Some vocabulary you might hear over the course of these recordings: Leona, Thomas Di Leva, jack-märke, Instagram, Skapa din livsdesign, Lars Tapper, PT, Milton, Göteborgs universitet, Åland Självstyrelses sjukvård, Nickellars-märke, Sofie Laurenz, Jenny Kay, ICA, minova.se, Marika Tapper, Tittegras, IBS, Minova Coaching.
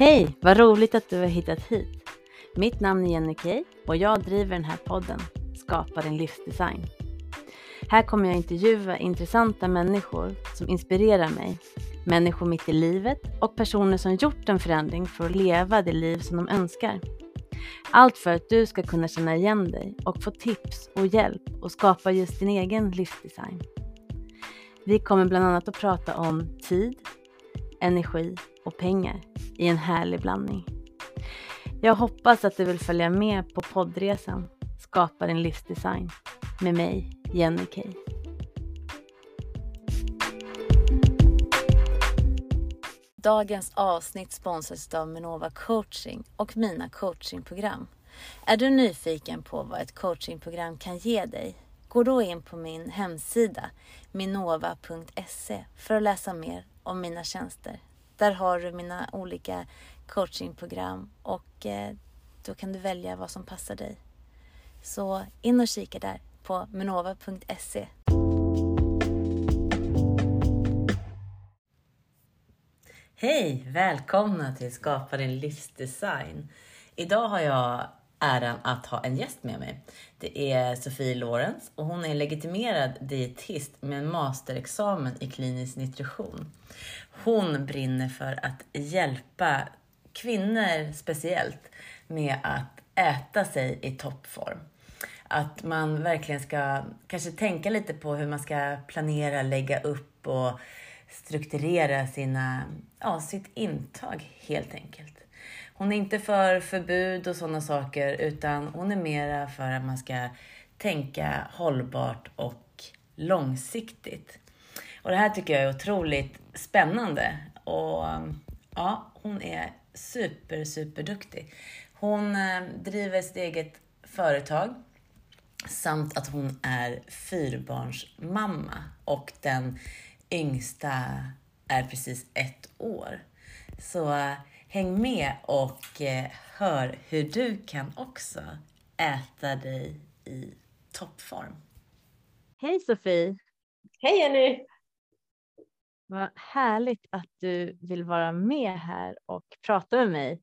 Hej, vad roligt att du har hittat hit. Mitt namn är Jenny Kay och jag driver den här podden, Skapa din livsdesign. Här kommer jag intervjua intressanta människor som inspirerar mig. Människor mitt i livet och personer som gjort en förändring för att leva det liv som de önskar. Allt för att du ska kunna känna igen dig och få tips och hjälp och skapa just din egen livsdesign. Vi kommer bland annat att prata om tid, energi och pengar i en härlig blandning. Jag hoppas att du vill följa med på poddresan Skapa din livsdesign med mig, Jenny Kay. Dagens avsnitt sponsras av Minova Coaching och mina coachingprogram. Är du nyfiken på vad ett coachingprogram kan ge dig? Gå då in på min hemsida minova.se för att läsa mer om mina tjänster. Där har du mina olika coachingprogram och då kan du välja vad som passar dig. Så in och kika där på minova.se. Hej, välkomna till Skapa din livsdesign. Idag har jag äran att ha en gäst med mig. Det är Sofie Laurenz och hon är legitimerad dietist med en masterexamen i klinisk nutrition. Hon brinner för att hjälpa kvinnor speciellt med att äta sig i toppform. Att man verkligen ska kanske tänka lite på hur man ska planera, lägga upp och strukturera sitt intag helt enkelt. Hon är inte för förbud och sådana saker, utan hon är mera för att man ska tänka hållbart och långsiktigt. Och det här tycker jag är otroligt spännande och ja, hon är superduktig. Hon driver sitt eget företag samt att hon är 4-barnsmamma och den yngsta är precis 1 år. Så häng med och hör hur du kan också äta dig i toppform. Hej Sofie! Hej Jenny! Vad härligt att du vill vara med här och prata med mig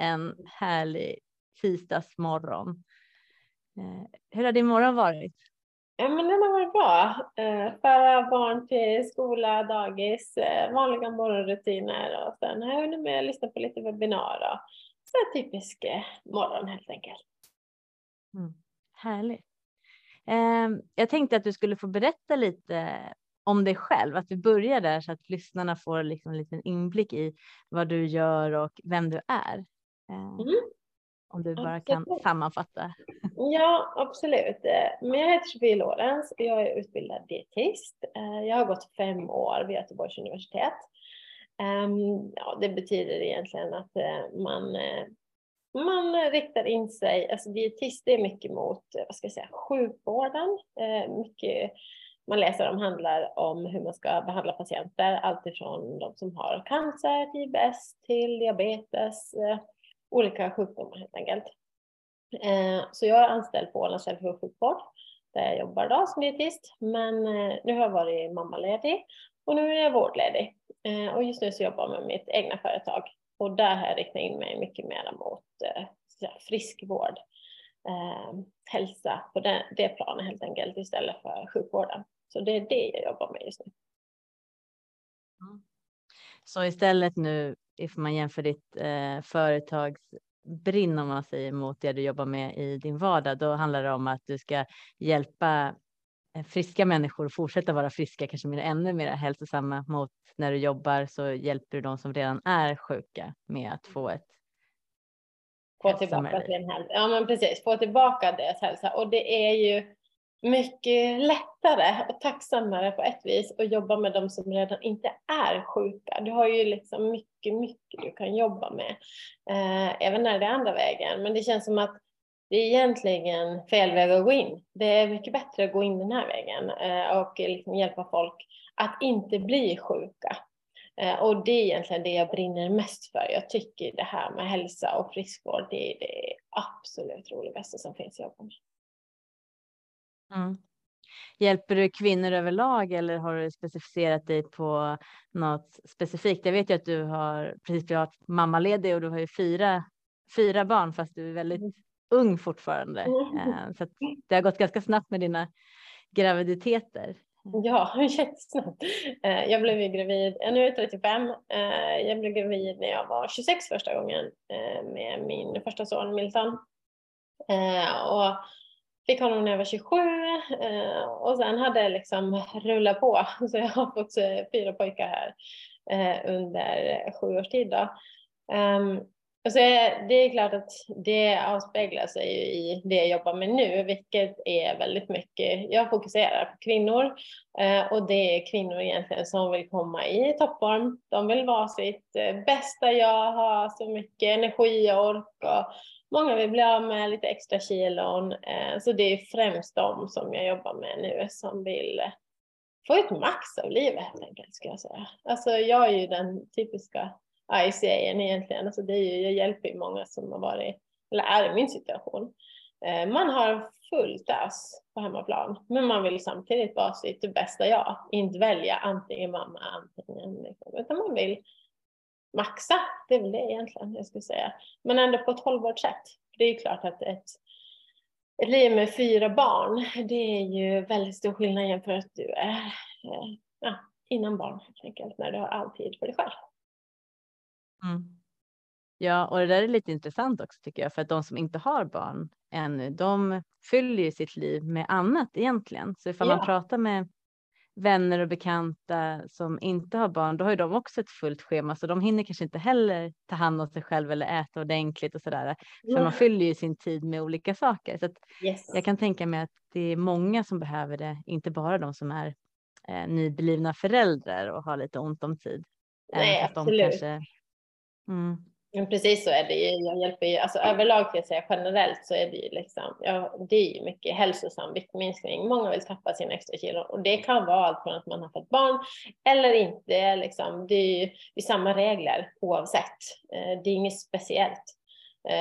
en härlig tisdagsmorgon. Hur har din morgon varit? Ja, men den har varit bra. Föra barn till skola, dagis, vanliga morgonrutiner och sen har jag med att lyssna på lite webbinar och så typisk morgon helt enkelt. Härligt. Jag tänkte att du skulle få berätta lite om dig själv, att du börjar där så att lyssnarna får liksom en liten inblick i vad du gör och vem du är. Om du bara kan sammanfatta. Ja, absolut. Men jag heter Sofie Laurenz och jag är utbildad dietist. Jag har gått 5 år vid Göteborgs universitet. Ja, det betyder egentligen att man riktar in sig. Alltså dietist är mycket mot, sjukvården. Mycket, man läser om handlar om hur man ska behandla patienter. Allt ifrån de som har cancer, IBS till diabetes. Olika sjukdomar helt enkelt. Så jag är anställd på Åland Självstyrelses sjukvård där jag jobbar då som dietist. Men nu har jag varit mammaledig och nu är jag vårdledig. Och just nu så jobbar jag med mitt egna företag. Och där har jag riktat in mig mycket mer mot friskvård. Hälsa på det planen helt enkelt istället för sjukvården. Så det är det jag jobbar med just nu. Så istället nu, om man jämför ditt företags brinn, om man säger, mot det du jobbar med i din vardag, då handlar det om att du ska hjälpa friska människor att fortsätta vara friska, kanske mer, ännu mer hälsosamma, mot när du jobbar så hjälper du de som redan är sjuka med att få ett få tillbaka deras hälsa. Och det är ju mycket lättare och tacksammare på ett vis att jobba med de som redan inte är sjuka. Du har ju liksom mycket du kan jobba med. Även när det är andra vägen. Men det känns som att det är egentligen fel väg att gå in. Det är mycket bättre att gå in den här vägen. Och liksom hjälpa folk att inte bli sjuka. Och det är egentligen det jag brinner mest för. Jag tycker det här med hälsa och friskvård. Det är det absolut roligaste som finns att jobba med. Hjälper du kvinnor överlag eller har du specificerat dig på något specifikt? Jag vet ju att du har precis varit mammaledig och du har ju fyra barn fast du är väldigt ung fortfarande. Så att det har gått ganska snabbt med dina graviditeter. Ja, jättesnabbt. Jag blev ju gravid, nu är jag 35, jag blev gravid när jag var 26 första gången med min första son Milton. Och fick honom när jag var 27 och sen hade jag liksom rullat på. Så jag har fått 4 pojkar här under 7 års tid då. Så det är klart att det avspeglar sig i det jag jobbar med nu, vilket är väldigt mycket, jag fokuserar på kvinnor och det är kvinnor egentligen som vill komma i toppform. De vill vara sitt bästa jag, ha så mycket energi och ork och många vill bli av med lite extra kilon. Så det är främst de som jag jobbar med nu som vill få ut max av livet helt enkelt, ska jag säga. Alltså jag är ju den typiska ICA-en egentligen, alltså det är ju, jag hjälper ju många som har varit, eller är i min situation. Man har fullt ös på hemmaplan, men man vill samtidigt vara sitt bästa jag, inte välja antingen mamma, antingen, utan man vill maxa, det är väl det egentligen jag skulle säga, men ändå på ett hållbart sätt. Det är ju klart att ett liv med 4 barn, det är ju väldigt stor skillnad jämfört med att du är innan barn helt enkelt, när du har all tid för dig själv. Mm. Ja, och det där är lite intressant också tycker jag, för att de som inte har barn ännu, de fyller ju sitt liv med annat egentligen. Så ifall man pratar med vänner och bekanta som inte har barn, då har ju de också ett fullt schema, så de hinner kanske inte heller ta hand om sig själv eller äta ordentligt och sådär, för man fyller ju sin tid med olika saker. Så att jag kan tänka mig att det är många som behöver det, inte bara de som är nyblivna föräldrar och har lite ont om tid. Nej, absolut. Men precis så är det ju, jag hjälper ju, alltså överlag kan jag säga generellt så är det ju liksom, det är ju mycket hälsosam viktminskning, många vill tappa sina extra kilo och det kan vara allt från att man har fått barn eller inte liksom, det är ju samma regler oavsett, det är inget speciellt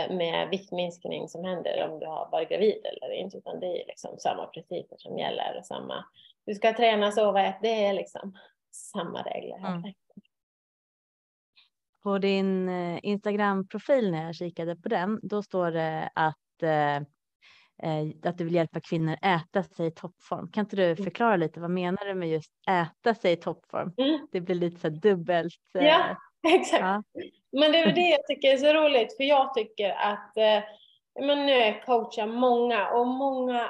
med viktminskning som händer om du har varit gravid eller inte, utan det är liksom samma principer som gäller och samma, du ska träna, sova, äta, det är liksom samma regler här. På din Instagram-profil när jag kikade på den, då står det att du vill hjälpa kvinnor äta sig i toppform. Kan inte du förklara lite, vad menar du med just äta sig i toppform? Det blir lite så dubbelt. Ja, exakt. Ja. Men det är det jag tycker är så roligt, för jag tycker att men nu coachar många och många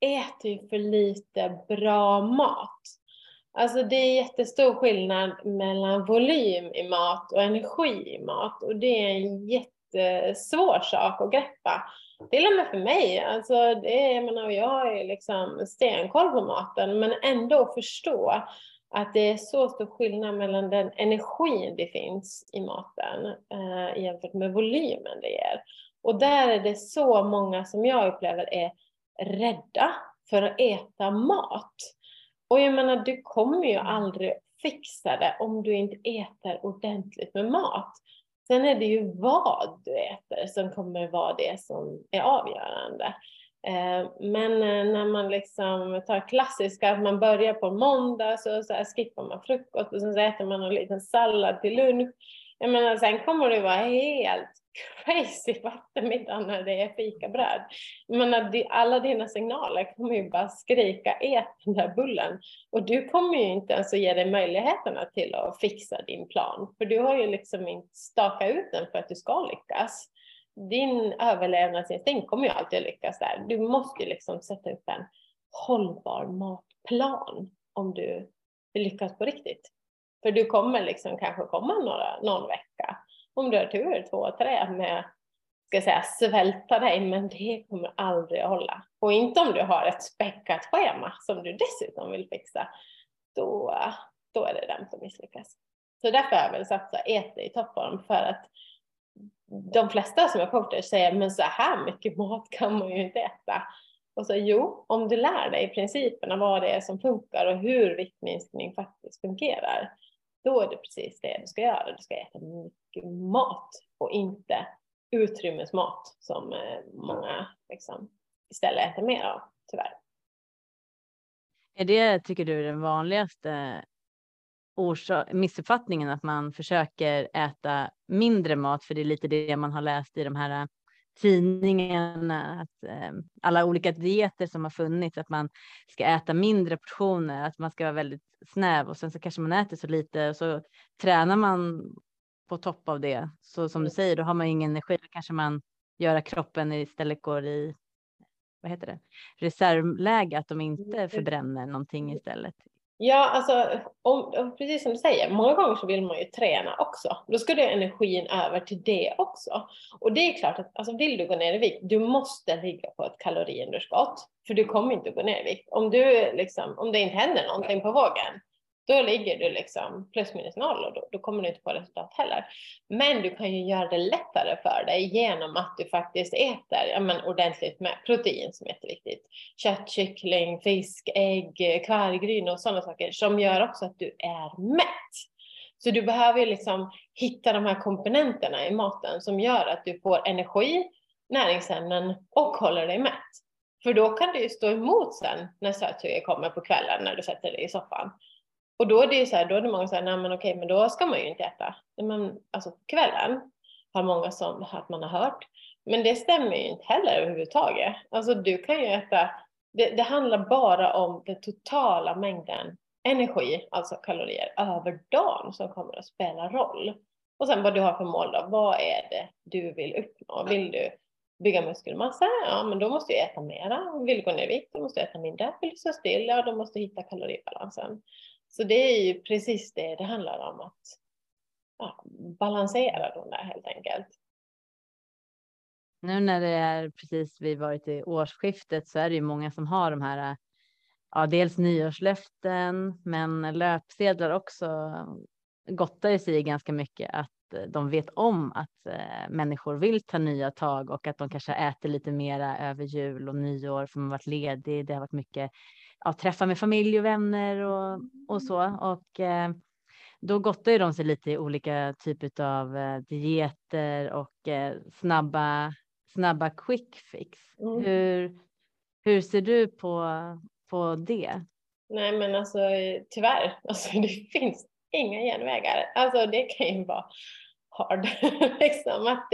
äter ju för lite bra mat. Alltså det är jättestor skillnad mellan volym i mat och energi i mat. Och det är en jättesvår sak att greppa. Till och med för mig. Alltså det är, jag är liksom stenkoll på maten. Men ändå förstå att det är så stor skillnad mellan den energin det finns i maten. Jämfört med volymen det ger. Och där är det så många som jag upplever är rädda för att äta mat. Och jag menar, du kommer ju aldrig fixa det om du inte äter ordentligt med mat. Sen är det ju vad du äter som kommer vara det som är avgörande. Men när man liksom tar klassiska, att man börjar på måndag så här skippar man frukost och sen så äter man en liten sallad till lunch. Jag menar, sen kommer det vara helt crazy på eftermiddagen när det är fikabröd. Men alla dina signaler kommer ju bara skrika, ät den där bullen. Och du kommer ju inte ens att ge dig möjligheterna till att fixa din plan. För du har ju liksom inte stakat ut den för att du ska lyckas. Din överlevnadsinstinkt kommer ju alltid lyckas där. Du måste ju liksom sätta upp en hållbar matplan om du lyckas på riktigt. För du kommer liksom kanske komma någon vecka. Om du har tur 2-3 med, ska jag säga, svälta dig. Men det kommer aldrig att hålla. Och inte om du har ett späckat schema som du dessutom vill fixa. Då är det den som misslyckas. Så därför har jag väl satsa äta i toppform. För att de flesta som jag coachar säger, men så här mycket mat kan man ju inte äta. Och så om du lär dig principerna vad det är som funkar och hur viktminskning faktiskt fungerar, då är det precis det du ska göra. Du ska äta mycket mat och inte utrymmesmat som många liksom istället äter mer av, tyvärr. Är det, tycker du, den vanligaste missuppfattningen, att man försöker äta mindre mat? För det är lite det man har läst i de här tidningarna, att alla olika dieter som har funnits, att man ska äta mindre portioner, att man ska vara väldigt snäv, och sen så kanske man äter så lite och så tränar man på topp av det. Så som du säger, då har man ingen energi, då kanske man gör att kroppen istället går i, vad heter det, reservläge, att de inte förbränner någonting istället. Ja, alltså precis som du säger, många gånger så vill man ju träna också. Då ska du ha energin över till det också. Och det är klart att alltså, vill du gå ner i vikt, du måste ligga på ett kaloriunderskott. För du kommer inte gå ner i vikt. Om, du, liksom, om det inte händer någonting på vågen, då ligger du liksom plus minus noll, och då kommer du inte på resultat heller. Men du kan ju göra det lättare för dig genom att du faktiskt äter ordentligt med protein, som är jätteviktigt. Kött, kyckling, fisk, ägg, kvargryn och sådana saker som gör också att du är mätt. Så du behöver ju liksom hitta de här komponenterna i maten som gör att du får energi, näringsämnen och håller dig mätt. För då kan du ju stå emot sen när sötsuget kommer på kvällen när du sätter dig i soffan. Och då är det ju så här, då är det många som säger, nej men okej, men då ska man ju inte äta. Men, alltså på kvällen har många som att man har hört. Men det stämmer ju inte heller överhuvudtaget. Alltså du kan ju äta, det handlar bara om den totala mängden energi, alltså kalorier, över dagen som kommer att spela roll. Och sen vad du har för mål då, vad är det du vill uppnå? Vill du bygga muskelmassa? Ja, men då måste du äta mera. Vill du gå ner i vikt, då måste du äta mindre. Vill du stå stilla, ja, då måste du hitta kaloribalansen. Så det är ju precis det det handlar om, att ja, balansera de där helt enkelt. Nu när det är precis vi varit i årsskiftet, så är det ju många som har de här, ja, dels nyårslöften, men löpsedlar också gottar sig i ganska mycket att de vet om att människor vill ta nya tag, och att de kanske äter lite mera över jul och nyår för man har varit ledig, det har varit mycket. Ja, träffa med familj och vänner och så. Och då gottar ju de sig lite i olika typer av dieter och snabba quick fix. Mm. Hur ser du på det? Nej men alltså tyvärr, alltså, det finns inga genvägar. Alltså det kan ju vara hard. Liksom att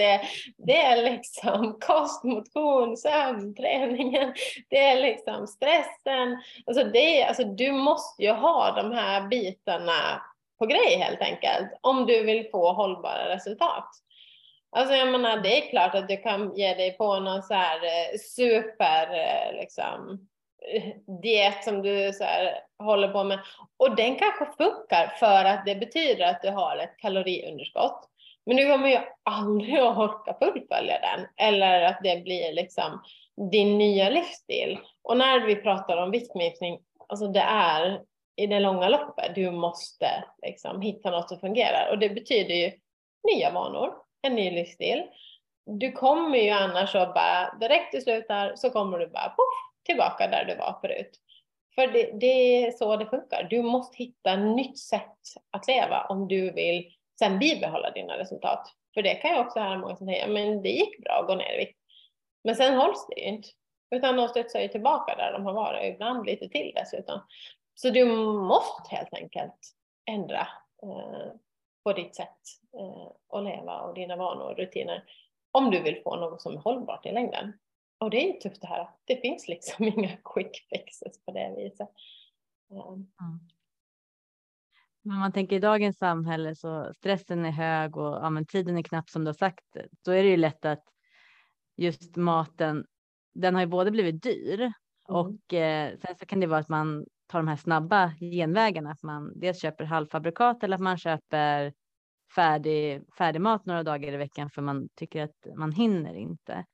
det är liksom kost, motion, sömn, träningen, det är liksom stressen. Alltså du måste ju ha de här bitarna på grej helt enkelt, om du vill få hållbara resultat. Alltså jag menar, det är klart att du kan ge dig på någon så här super liksom diet som du så här håller på med, och den kanske funkar för att det betyder att du har ett kaloriunderskott. Men du kommer ju aldrig att orka fullfölja den. Eller att det blir liksom din nya livsstil. Och när vi pratar om viktminskning, alltså det är i det långa loppet. Du måste liksom hitta något som fungerar. Och det betyder ju nya vanor, en ny livsstil. Du kommer ju annars att bara, direkt du slutar så kommer du bara puff, tillbaka där du var förut. För det är så det funkar. Du måste hitta ett nytt sätt att leva om du vill sen bibehålla dina resultat. För det kan ju också höra många som säger, men det gick bra att gå ner i vikt. Men sen hålls det ju inte. Utan de studsar ju tillbaka där de har varit. Ibland lite till dessutom. Så du måste helt enkelt ändra på ditt sätt att leva. Och dina vanor och rutiner. Om du vill få något som är hållbart i längden. Och det är ju tufft det här. Det finns liksom inga quick fixes på det viset. Men man tänker i dagens samhälle så stressen är hög och ja, men tiden är knapp som du har sagt. Då är det ju lätt att just maten, den har ju både blivit dyr och sen så kan det vara att man tar de här snabba genvägarna. Att man dels köper halvfabrikat eller att man köper färdig mat några dagar i veckan för man tycker att man hinner inte.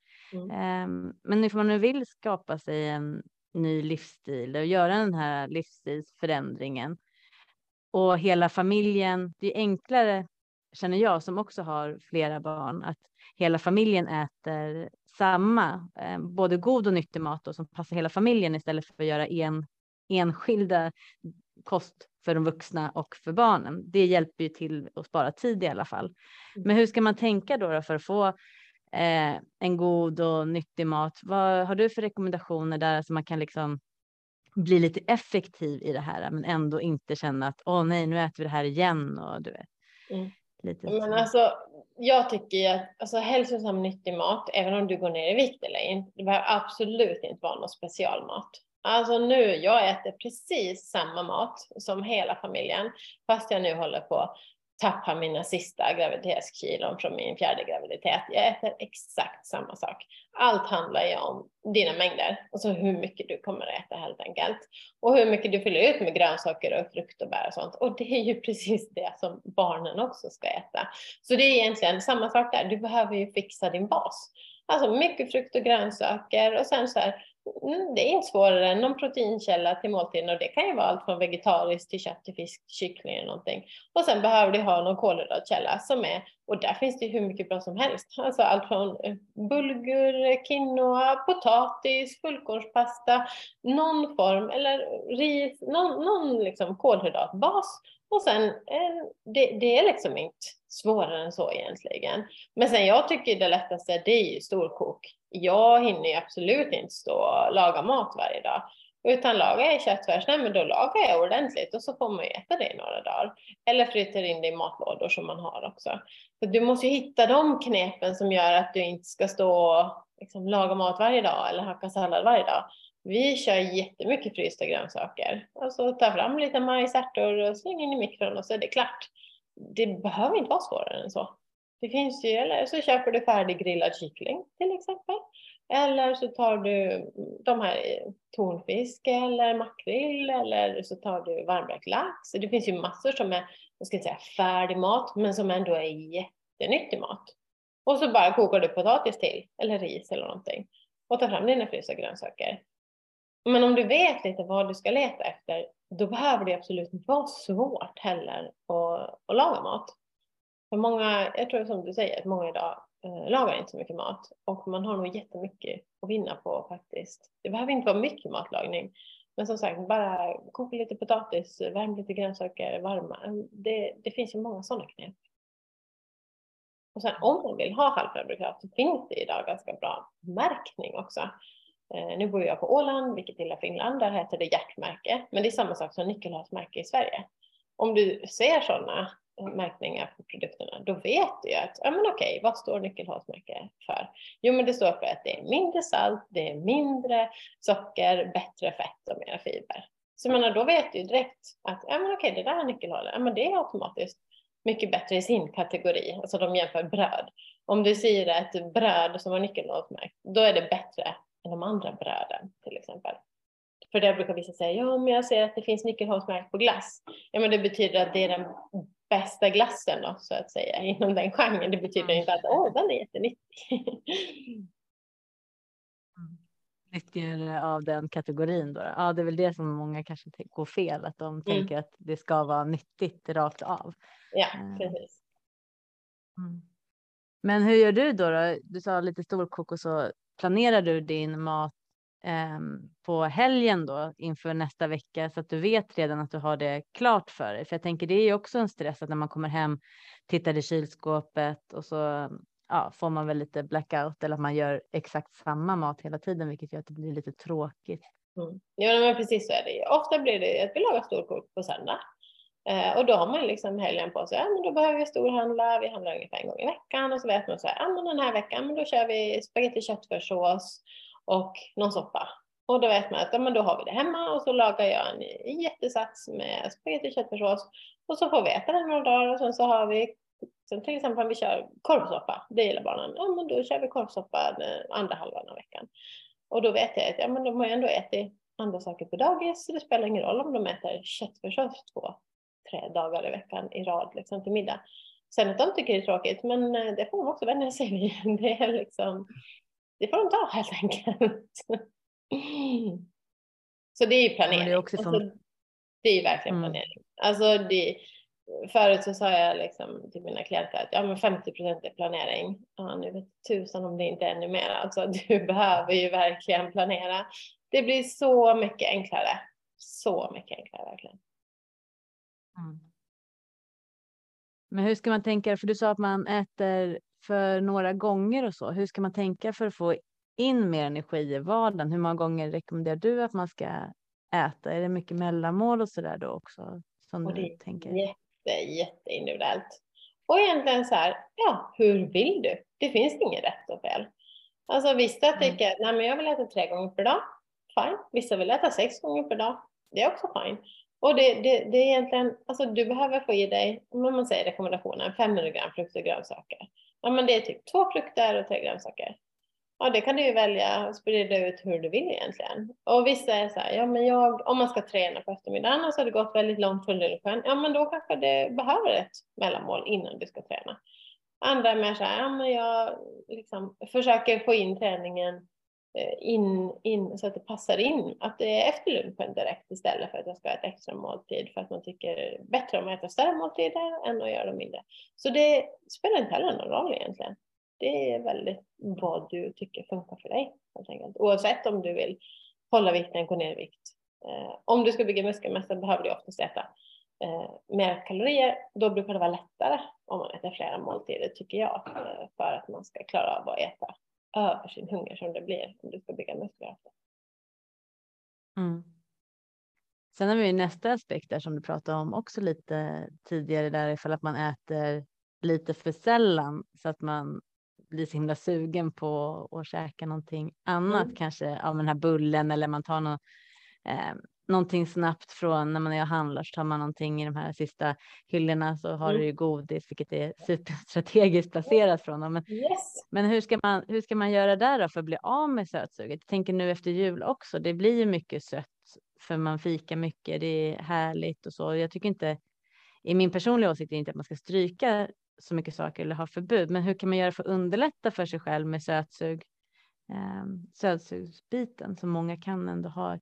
Men ifall man nu vill skapa sig en ny livsstil och göra den här livsstilsförändringen. Och hela familjen, det är enklare, känner jag som också har flera barn, att hela familjen äter samma, både god och nyttig mat då, som passar hela familjen istället för att göra enskilda kost för de vuxna och för barnen. Det hjälper ju till att spara tid i alla fall. Men hur ska man tänka då för att få en god och nyttig mat? Vad har du för rekommendationer där som man kan liksom bli lite effektiv i det här, men ändå inte känna att åh nej, nu äter vi det här igen och du vet. Mm. Lite. Men alltså, jag tycker att alltså, hälsosam nyttig mat, även om du går ner i vikt eller inte, det behöver absolut inte vara någon specialmat. Alltså nu, jag äter precis samma mat som hela familjen, fast jag nu håller på att tappa mina sista graviditetskilon från min 4:e graviditet. Jag äter exakt samma sak. Allt handlar ju om dina mängder, alltså hur mycket du kommer att äta helt enkelt. Och hur mycket du fyller ut med grönsaker och frukt och bär och sånt. Och det är ju precis det som barnen också ska äta. Så det är egentligen samma sak där, du behöver ju fixa din bas. Alltså mycket frukt och grönsaker och sen så här, det är inte svårare än någon proteinkälla till måltiden, och det kan ju vara allt från vegetariskt till kött till fisk, kyckling eller någonting. Och sen behöver du ha någon kolhydratkälla som är, och där finns det hur mycket bra som helst. Alltså allt från bulgur, quinoa, potatis, fullkornspasta, någon form eller ris, någon liksom kolhydratbas. Och sen, det är liksom inte svårare än så egentligen. Men sen jag tycker det lättaste, det är ju storkok. Jag hinner ju absolut inte stå och laga mat varje dag. Utan lagar jag köttfärs, men då lagar jag ordentligt och så får man äta det i några dagar. Eller fryter in det i matlådor som man har också. Så du måste ju hitta de knepen som gör att du inte ska stå och liksom laga mat varje dag eller hacka sallad varje dag. Vi kör jättemycket frysta grönsaker. Alltså ta fram lite majsärtor och släng in i mikron och så är det klart. Det behöver inte vara svårare än så. Det finns ju, eller så köper du färdiggrillad kyckling till exempel. Eller så tar du de här tonfisk eller makrill, eller så tar du varmbrakt lax. Det finns ju massor som är, jag ska säga färdig mat, men som ändå är jättenyttig mat. Och så bara kokar du potatis till, eller ris eller någonting. Och tar fram dina frysta grönsaker. Men om du vet lite vad du ska leta efter, då behöver det absolut inte vara svårt heller att laga mat. För många, jag tror som du säger, att många idag lagar inte så mycket mat. Och man har nog jättemycket att vinna på faktiskt. Det behöver inte vara mycket matlagning. Men som sagt, bara koka lite potatis, värm lite grönsaker, varma. Det finns ju många sådana knep. Och sen om man vill ha halvfabrikat så finns det idag ganska bra märkning också. Nu bor jag på Åland, vilket är i Finland, där heter det jack-märke. Men det är samma sak som Nickellars-märke i Sverige. Om du ser sådana märkningar på produkterna, då vet du ju att, ja men okej, vad står Nickellars-märke för? Jo, men det står för att det är mindre salt, det är mindre socker, bättre fett och mer fiber. Så menar, då vet du ju direkt att, ja men okej, det där är Nickellars, ja men det är automatiskt mycket bättre i sin kategori. Alltså de jämför bröd. Om du säger att bröd som har Nickellars-märke, då är det bättre än de andra bröden till exempel. För där brukar vissa säga, ja men jag ser att det finns Nickellars-märke på glass. Ja men det betyder att det är den bästa glassen då, så att säga, inom den genren. Det betyder inte att den är jättenyttig. Nyttigare av den kategorin då. Ja, det är väl det som många kanske går fel, att de tänker att det ska vara nyttigt rakt av. Ja, precis. Mm. Men hur gör du då? Du sa lite storkok och så. Planerar du din mat på helgen då inför nästa vecka, så att du vet redan att du har det klart för dig? För jag tänker det är ju också en stress att när man kommer hem, tittar i kylskåpet och så ja, får man väl lite blackout, eller att man gör exakt samma mat hela tiden, vilket gör att det blir lite tråkigt. Mm. Ja men precis så är det. Ofta blir det att vi lagar storkok på söndag. Och då har man liksom helgen på sig, ja, men då behöver vi storhandla, vi handlar ungefär en gång i veckan, och så vet man så här, ja men den här veckan, men då kör vi spagetti köttfärssås och någon soppa. Och då vet man att ja, men då har vi det hemma, och så lagar jag en jättesats med spagetti köttfärssås, och så får vi äta den några dagar, och sen så har vi, sen till exempel om vi kör korvsoppa, det gillar barnen, ja men då kör vi korvsoppa den andra halvan av veckan. Och då vet jag att ja men de har ju ändå ätit andra saker på dagis, så det spelar ingen roll om de äter köttfärssås 2-3 dagar i veckan i rad liksom till middag. Sen att de tycker det är tråkigt, men det får de också vänja sig vid. Det är liksom, det får de ta helt enkelt. Så det är ju planering. Ja, det är också som... alltså, det är ju verkligen planering. Alltså det, förut så sa jag liksom till mina klienter att ja, men 50% är planering. Ja, nu vet tusan om det inte är ännu mer. Alltså du behöver ju verkligen planera. Det blir så mycket enklare. Så mycket enklare verkligen. Mm. Men hur ska man tänka, för du sa att man äter för några gånger och så, hur ska man tänka för att få in mer energi i vardagen? Hur många gånger rekommenderar du att man ska äta? Är det mycket mellanmål och sådär då också? Som och det du tänker? Jätte individuellt. Och egentligen så här, ja, hur vill du? Det finns ingen rätt och fel. Alltså vissa tycker, nej men jag vill äta 3 gånger per dag. Fine. Vissa vill äta 6 gånger per dag. Det är också fine. Och det är egentligen, alltså du behöver få i dig, om man säger rekommendationen, 500 gram frukt och grönsaker. Ja men det är typ 2 frukter och 3 grönsaker. Ja, det kan du ju välja och sprida ut hur du vill egentligen. Och vissa är så här, ja men jag, om man ska träna på eftermiddagen och så har det gått väldigt långt från lunchen. Ja men då kanske det behöver ett mellanmål innan du ska träna. Andra är mer så här, ja men jag liksom försöker få in träningen in så att det passar in. Att det är efter lunchen direkt istället för att jag ska ha ett extra måltid. För att man tycker bättre om att äta större måltider än att göra dem mindre. Så det spelar inte heller någon roll egentligen. Det är väldigt vad du tycker funkar för dig. Oavsett om du vill hålla vikten, gå ner i vikt. Om du ska bygga muskelmassa behöver du oftast äta mer kalorier. Då brukar det vara lättare om man äter flera måltider tycker jag. För att man ska klara av att äta över sin hunger som det blir om du ska bygga muskler. Mm. Sen har vi nästa aspekt där som du pratade om också lite tidigare. Där ifall att man äter lite för sällan så att man blir så himla sugen på att käka någonting annat. Kanske av den här bullen eller man tar någonting snabbt från när man är och handlar så tar man någonting i de här sista hyllorna så har du ju godis vilket är superstrategiskt placerat från dem. Men hur ska man göra där då för att bli av med sötsuget? Jag tänker nu efter jul också, det blir ju mycket sött för man fikar mycket, det är härligt och så. Jag tycker inte, i min personliga åsikt är inte att man ska stryka så mycket saker eller ha förbud. Men hur kan man göra för att underlätta för sig själv med sötsugsbiten som många kan ändå ha ett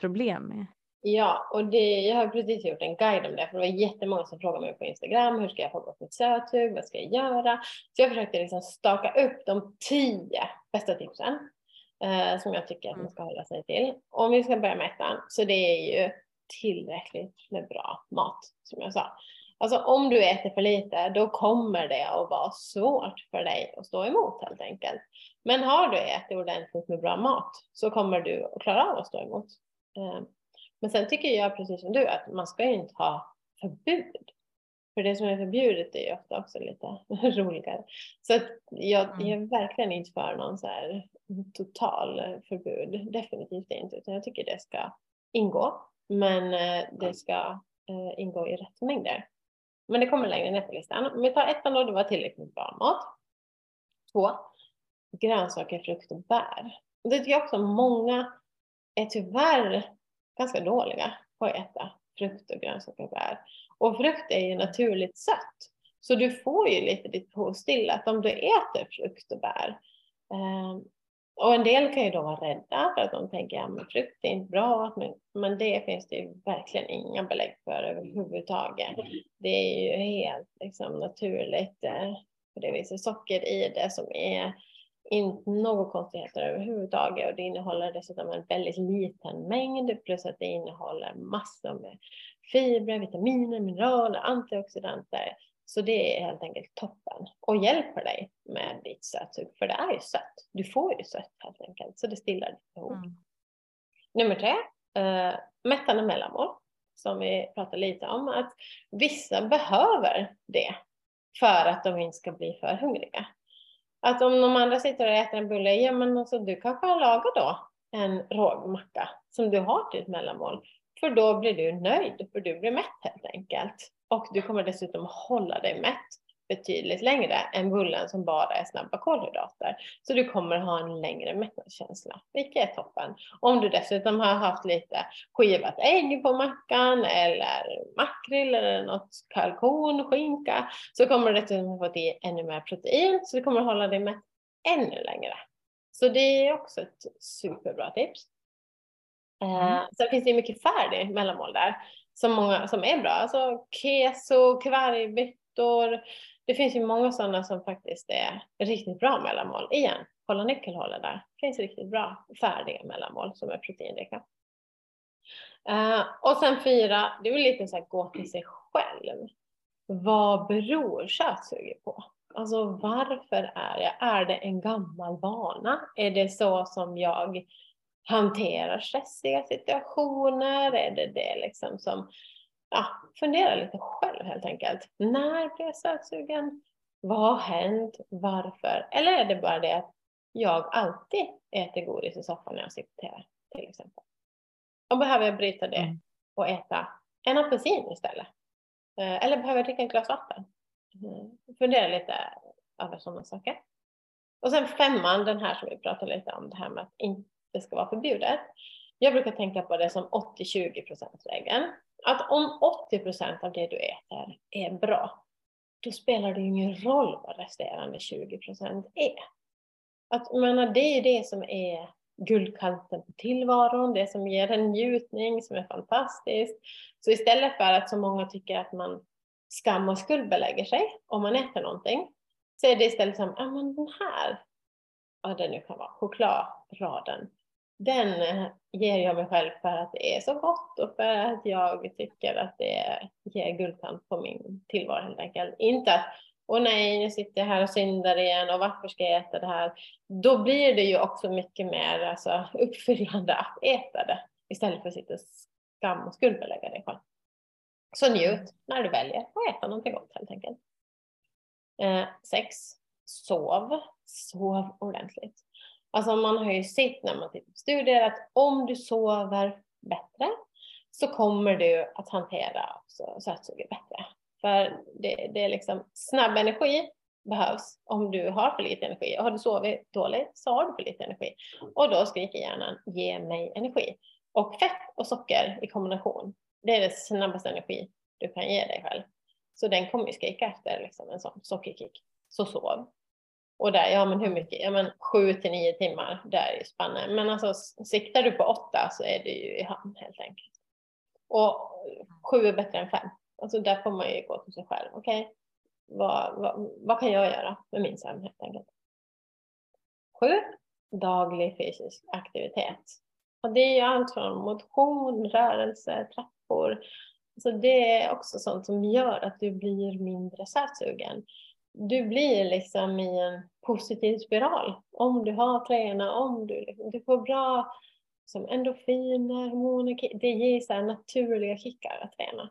problem med? Ja, och jag har precis gjort en guide om det. För det var jättemånga som frågade mig på Instagram. Hur ska jag få bort mitt sötsug? Vad ska jag göra? Så jag försökte liksom staka upp de 10 bästa tipsen. Som jag tycker att man ska hålla sig till. Om vi ska börja med ettan. Så det är ju tillräckligt med bra mat som jag sa. Alltså om du äter för lite då kommer det att vara svårt för dig att stå emot helt enkelt. Men har du ätit ordentligt med bra mat så kommer du att klara av att stå emot. Men sen tycker jag precis som du att man ska ju inte ha förbud. För det som är förbjudet är ju ofta också lite roligare. Så att jag är verkligen inte för någon så här total förbud. Definitivt inte. Utan jag tycker det ska ingå. Men det ska ingå i rätt mängder. Men det kommer längre ner på listan. Om vi tar 1 då, det var tillräckligt bra mat. 2. Grönsaker, frukt och bär. Och det tycker jag också många är tyvärr ganska dåliga på att äta frukt och grönsaker och bär. Och frukt är ju naturligt sött. Så du får ju lite ditt påstillat om du äter frukt och bär. Och en del kan ju då vara rädda för att de tänker att ja, frukt är inte bra. Men det finns det ju verkligen inga belägg för överhuvudtaget. Det är ju helt liksom, naturligt på det viset socker i det som är inte några konstigheter överhuvudtaget. Och det innehåller dessutom en väldigt liten mängd. Plus att det innehåller massor med fibrer, vitaminer, mineraler, antioxidanter. Så det är helt enkelt toppen. Och hjälper dig med ditt sötsug. För det är ju sött. Du får ju sött helt enkelt. Så det stillar ditt behov. Mm. Nummer 3. Mättande mellanmål. Som vi pratade lite om. Att vissa behöver det. För att de inte ska bli för hungriga. Att om de andra sitter och äter en bulle. Ja men alltså du kanske lagar då. En rågmacka. Som du har till ett mellanmål. För då blir du nöjd. För du blir mätt helt enkelt. Och du kommer dessutom hålla dig mätt betydligt längre än bullen som bara är snabba kolhydrater. Så du kommer ha en längre mättnadskänsla, vilket är toppen. Om du dessutom har haft lite skivat ägg på mackan eller makrill eller något kalkon, skinka. Så kommer du dessutom få i ännu mer protein så du kommer hålla dig mätt ännu längre. Så det är också ett superbra tips. Sen finns det mycket färdig mellanmål där. Som är bra, alltså keso, kvargbyttor. Det finns ju många sådana som faktiskt är riktigt bra mellanmål. Igen, kolla nyckelhålet där. Det finns riktigt bra färdiga mellanmål som är proteinrika. Och sen 4, det är väl lite så här gå till sig själv. Vad beror sötsuget på? Alltså varför är det en gammal vana? Är det så som jag hanterar stressiga situationer? Är det det liksom som, ja, fundera lite själv helt enkelt. När blir jag sötsugen? Vad har hänt? Varför? Eller är det bara det att jag alltid äter godis i soffan när jag sitter här, till exempel. Och behöver jag bryta det och äta en apelsin istället? Eller behöver jag dricka ett glas vatten? Fundera lite över sådana saker. Och sen 5, den här som vi pratade lite om, det här med att inte ska vara förbjudet. Jag brukar tänka på det som 80-20%-regeln. Att om 80% av det du äter är bra, då spelar det ju ingen roll vad resterande 20% är. Att, menar, det är det som är guldkanten på tillvaron, det som ger en njutning som är fantastisk. Så istället för att så många tycker att man skam och skuldbelägger sig om man äter någonting, så är det istället som, ja men den här, ja det nu kan vara chokladraden, den ger jag mig själv för att det är så gott och för att jag tycker att det ger guldkant på min tillvaro helt enkelt. Inte att, och nej, nu sitter jag här och syndar igen och varför ska jag äta det här? Då blir det ju också mycket mer alltså, uppfyllande att äta det istället för att sitta skam och skuldbelägga dig själv. Så njut när du väljer att äta någonting gott helt enkelt. 6. Sov. Sov ordentligt. Alltså man har ju sett när man studerar att om du sover bättre så kommer du att hantera sötsuget bättre. För det är liksom snabb energi behövs om du har för lite energi. Och har du sovit dåligt så har du för lite energi. Och då skriker hjärnan, ge mig energi. Och fett och socker i kombination, det är det snabbaste energi du kan ge dig själv. Så den kommer ju skrika efter liksom, en sån sockerkick. Så sov. Och där, ja men hur mycket? Ja men 7-9 timmar, där är ju spannet. Men alltså siktar du på 8 så är du ju i hamn helt enkelt. Och 7 är bättre än 5. Alltså där får man ju gå till sig själv. Okej, vad kan jag göra med min sömn helt enkelt? 7. Daglig fysisk aktivitet. Och det är ju allt från motion, rörelse, trappor. Så det är också sånt som gör att du blir mindre sötsugen. Du blir liksom i en positiv spiral. Om du har träna, om du får bra som endorfiner, hormoner. Det ger så här naturliga kickar att träna.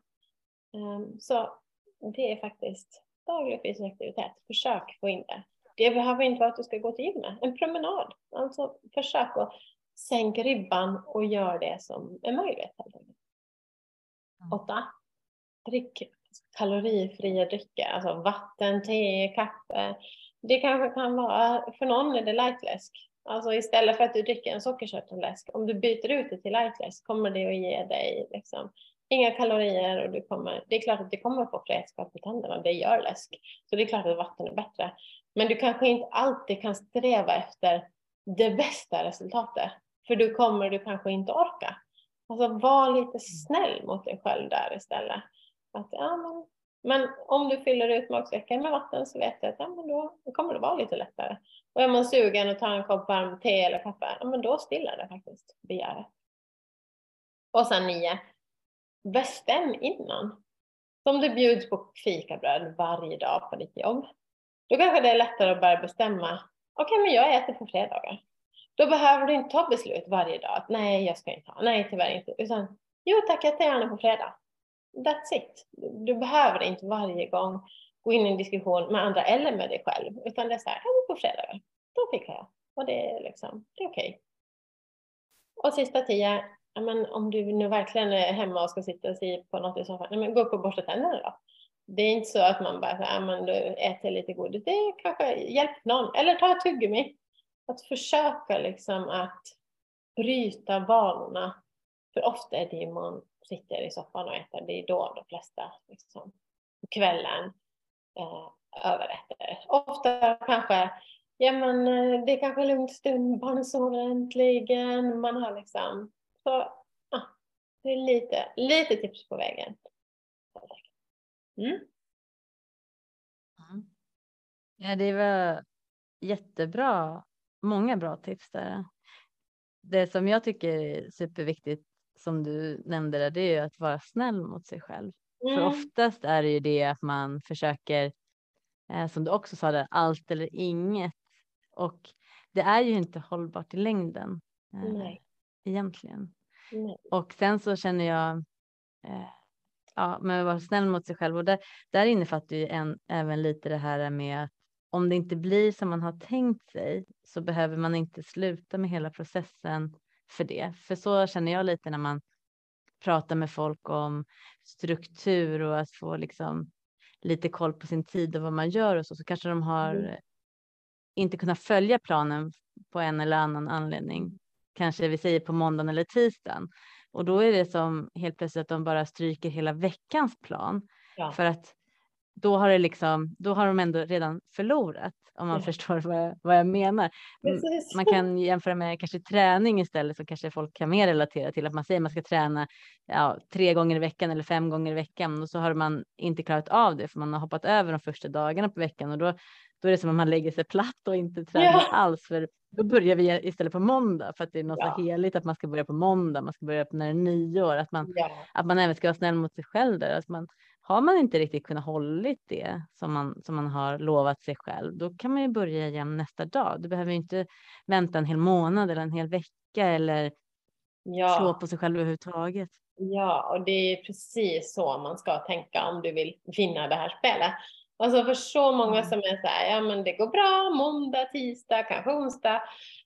Så det är faktiskt daglig fysisk aktivitet. Försök få in det. Det behöver inte vara att du ska gå till gymmet. En promenad. Alltså försök att sänka ribban och gör det som är möjligt. 8. Drick kalorifria drycker. Alltså vatten, te, kaffe. Det kanske kan vara, för någon är det lightläsk. Alltså istället för att du dricker en sockerköttläsk. Om du byter ut det till lightläsk kommer det att ge dig liksom inga kalorier och det är klart att det kommer att få frätskap i tänderna, det gör läsk. Så det är klart att vatten är bättre. Men du kanske inte alltid kan sträva efter det bästa resultatet. För då kommer du kanske inte orka. Alltså var lite snäll mot dig själv där istället. Att, ja, men om du fyller ut magsäcken med vatten så vet jag att ja, men då kommer det vara lite lättare. Och är man sugen och tar en kopp varm te eller kaffe, ja, men då stillar det faktiskt begäret. Och sen 9. Bestäm innan. Om det bjuds på fikabröd varje dag på ditt jobb, då kanske det är lättare att börja bestämma. Okej, men jag äter på fredagar. Då behöver du inte ta beslut varje dag. Att, nej, jag ska inte ha. Nej, tyvärr inte. Utan, jo tack, jag äter gärna på fredag. That's it. Du behöver inte varje gång gå in i en diskussion med andra eller med dig själv. Utan det är så här, på fredagar. Då fikar jag. Och det är liksom, det är okej. Och sista 10. Men om du nu verkligen är hemma och ska sitta och se på något i soffan, men gå upp och borsta tänderna då. Det är inte så att man bara äter lite godis. Det kanske hjälper någon. Eller ta ett tuggummi. Att försöka liksom att bryta vanorna. För ofta är det man sitter i soffan och äter. Det är då de flesta liksom, kvällen överätter. Ofta kanske, ja men det är kanske lugnt stund. Barnen sover äntligen. Man har liksom... Så ja, det är lite tips på vägen. Ja, det var jättebra. Många bra tips där. Det som jag tycker är superviktigt som du nämnde där, det är ju att vara snäll mot sig själv. För oftast är det ju det att man försöker, som du också sa där, allt eller inget. Och det är ju inte hållbart i längden. Nej. egentligen. Nej. Och sen så känner jag ja, men vara snäll mot sig själv, och där innefattar ju även lite det här med att om det inte blir som man har tänkt sig så behöver man inte sluta med hela processen för det. För så känner jag lite när man pratar med folk om struktur och att få liksom lite koll på sin tid och vad man gör och så kanske de har inte kunnat följa planen på en eller annan anledning. Kanske vi säger på måndagen eller tisdagen. Och då är det som helt plötsligt att de bara stryker hela veckans plan. Ja. För att då har det liksom, då har de ändå redan förlorat. Om man förstår vad jag menar. Precis. Man kan jämföra med kanske träning istället. Så kanske folk kan mer relatera till att man säger att man ska träna 3 gånger i veckan eller 5 gånger i veckan. Och så har man inte klarat av det för man har hoppat över de första dagarna på veckan. Och då är det som om man lägger sig platt och inte tränar alls. För då börjar vi istället på måndag. För att det är något så heligt att man ska börja på måndag. Man ska börja på när det är nyår. Att man även ska vara snäll mot sig själv där. Att man, har man inte riktigt kunnat hållit det som man har lovat sig själv. Då kan man ju börja igen nästa dag. Du behöver ju inte vänta en hel månad eller en hel vecka. Eller slå på sig själv överhuvudtaget. Ja, och det är precis så man ska tänka om du vill vinna det här spelet. Alltså för så många som är så här, ja men det går bra, måndag, tisdag, kanske onsdag,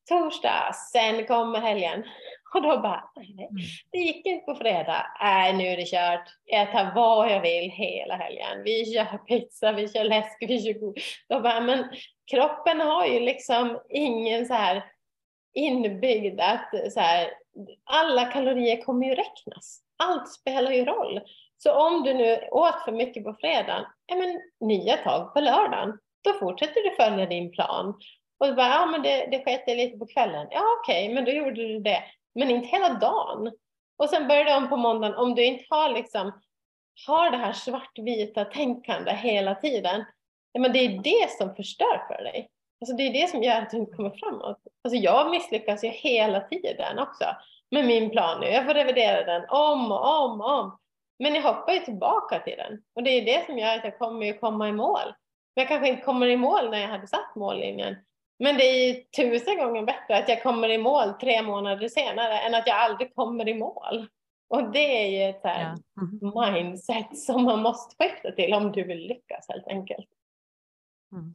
torsdag, sen kommer helgen. Och då bara, nej, det gick inte på fredag, nej nu är det kört, jag tar vad jag vill hela helgen. Vi kör pizza, vi kör läsk, vi kör god. Då bara, men kroppen har ju liksom ingen så här inbyggd att så här, alla kalorier kommer ju räknas. Allt spelar ju roll. Så om du nu åt för mycket på fredagen, men nya tag på lördagen, då fortsätter du följa din plan. Och du bara, ja men det skedde lite på kvällen. Ja okej, men då gjorde du det. Men inte hela dagen. Och sen börjar du om på måndagen. Om du inte har det här svartvita tänkande hela tiden. Ja, men det är det som förstör för dig. Alltså det är det som gör att du inte kommer framåt. Alltså jag misslyckas ju hela tiden också. Med min plan nu. Jag får revidera den om. Men jag hoppar ju tillbaka till den. Och det är det som gör att jag kommer ju komma i mål. Men jag kanske inte kommer i mål när jag hade satt mållinjen. Men det är ju 1000 gånger bättre att jag kommer i mål 3 månader senare. Än att jag aldrig kommer i mål. Och det är ju ett här mindset som man måste skifta till. Om du vill lyckas helt enkelt. Mm.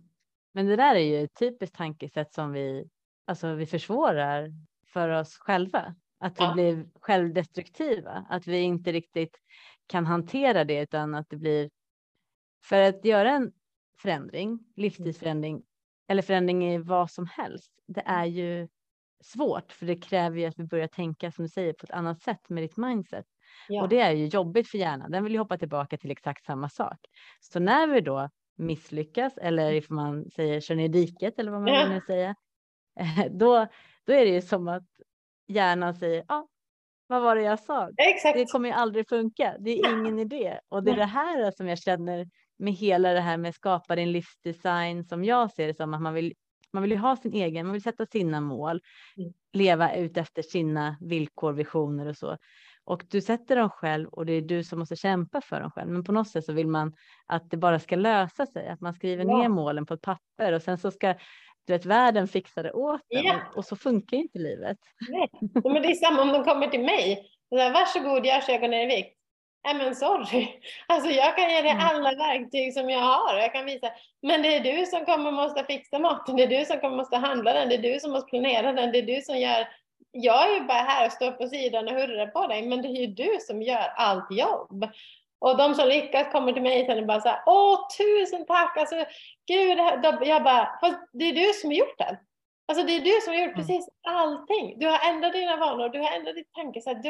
Men det där är ju ett typiskt tankesätt som vi försvårar för oss själva. Att vi blir självdestruktiva. Att vi inte riktigt kan hantera det, utan att det blir, för att göra en förändring, livsstilsförändring eller förändring i vad som helst, det är ju svårt, för det kräver ju att vi börjar tänka, som du säger, på ett annat sätt med ditt mindset. Ja. Och det är ju jobbigt för hjärnan, den vill ju hoppa tillbaka till exakt samma sak. Så när vi då misslyckas, eller ifall man säger kör ner diket eller vad man vill nu säga, då är det ju som att hjärnan säger, vad var det jag sa? Exakt. Det kommer ju aldrig funka. Det är ingen idé. Och det är det här som jag känner med hela det här med skapa din livsdesign, som jag ser det som att man vill ju ha sin egen, man vill sätta sina mål, leva ut efter sina villkor, visioner och så. Och du sätter dem själv och det är du som måste kämpa för dem själv. Men på något sätt så vill man att det bara ska lösa sig, att man skriver ner målen på ett papper och sen så ska världen fixar det åt den. Och så funkar inte livet. Nej, men det är samma om de kommer till mig. Så här, varsågod, gör så jag går ner i vikt. Nej men sorry. Alltså jag kan ge dig alla verktyg som jag har. Jag kan visa. Men det är du som kommer måste fixa maten. Det är du som kommer måste handla den. Det är du som måste planera den. Det är du som gör. Jag är ju bara här och står på sidan och hurrar på dig. Men det är ju du som gör allt jobb. Och de som lyckas kommer till mig och bara så här, tusen tack, alltså gud, jag bara, fast det är du som har gjort det. Alltså det är du som har gjort precis allting. Du har ändrat dina vanor, du har ändrat ditt tankesätt.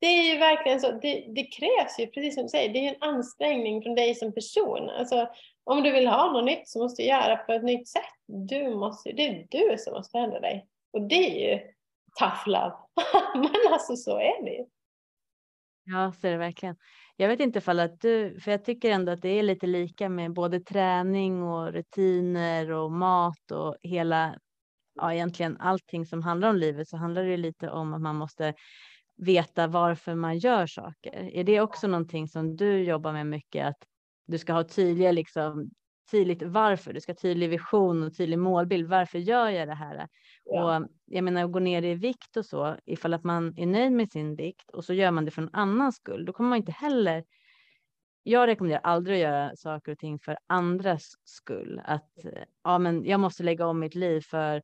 Det är ju verkligen så, det krävs ju, precis som du säger, det är ju en ansträngning från dig som person. Alltså om du vill ha något nytt så måste du göra på ett nytt sätt. Det är du som måste ändra dig. Och det är ju tough love. Men alltså så är det ju. Ja, så är det verkligen. Jag vet inte ifall att du, för jag tycker ändå att det är lite lika med både träning och rutiner och mat och hela, egentligen allting som handlar om livet, så handlar det lite om att man måste veta varför man gör saker. Är det också någonting som du jobbar med mycket, att du ska ha tydliga liksom tydligt varför. Du ska ha tydlig vision och tydlig målbild. Varför gör jag det här? Ja. Och jag menar att gå ner i vikt och så. Ifall att man är nöjd med sin vikt och så gör man det för en annans skull. Då kommer man inte heller... Jag rekommenderar aldrig att göra saker och ting för andras skull. Att ja, men jag måste lägga om mitt liv för...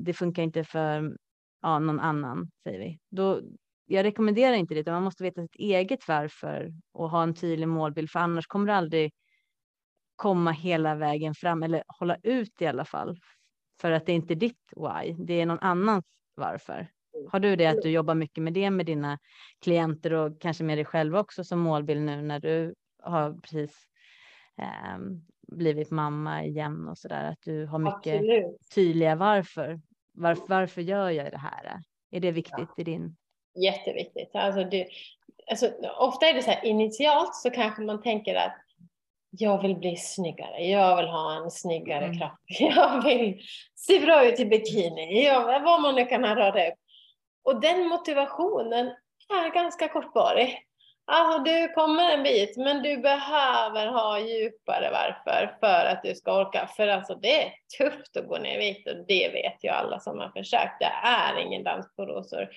det funkar inte för någon annan, säger vi. Då... Jag rekommenderar inte det, utan man måste veta sitt eget varför och ha en tydlig målbild, för annars kommer du aldrig komma hela vägen fram eller hålla ut i alla fall, för att det är inte ditt why, det är någon annans varför. Har du det att du jobbar mycket med det med dina klienter och kanske med dig själv också som målbild nu när du har precis blivit mamma igen och sådär, att du har mycket tydliga varför. Varför gör jag det här? Är det viktigt i din... Jätteviktigt. Alltså, ofta är det så här, initialt så kanske man tänker att jag vill bli snyggare, jag vill ha en snyggare kropp, jag vill se bra ut i bikini, vad man nu kan ha röra upp. Och den motivationen är ganska kortvarig. Alltså, du kommer en bit, men du behöver ha djupare varför för att du ska orka. För alltså, det är tufft att gå ner i vikt, och det vet ju alla som har försökt. Det är ingen dans på rosor.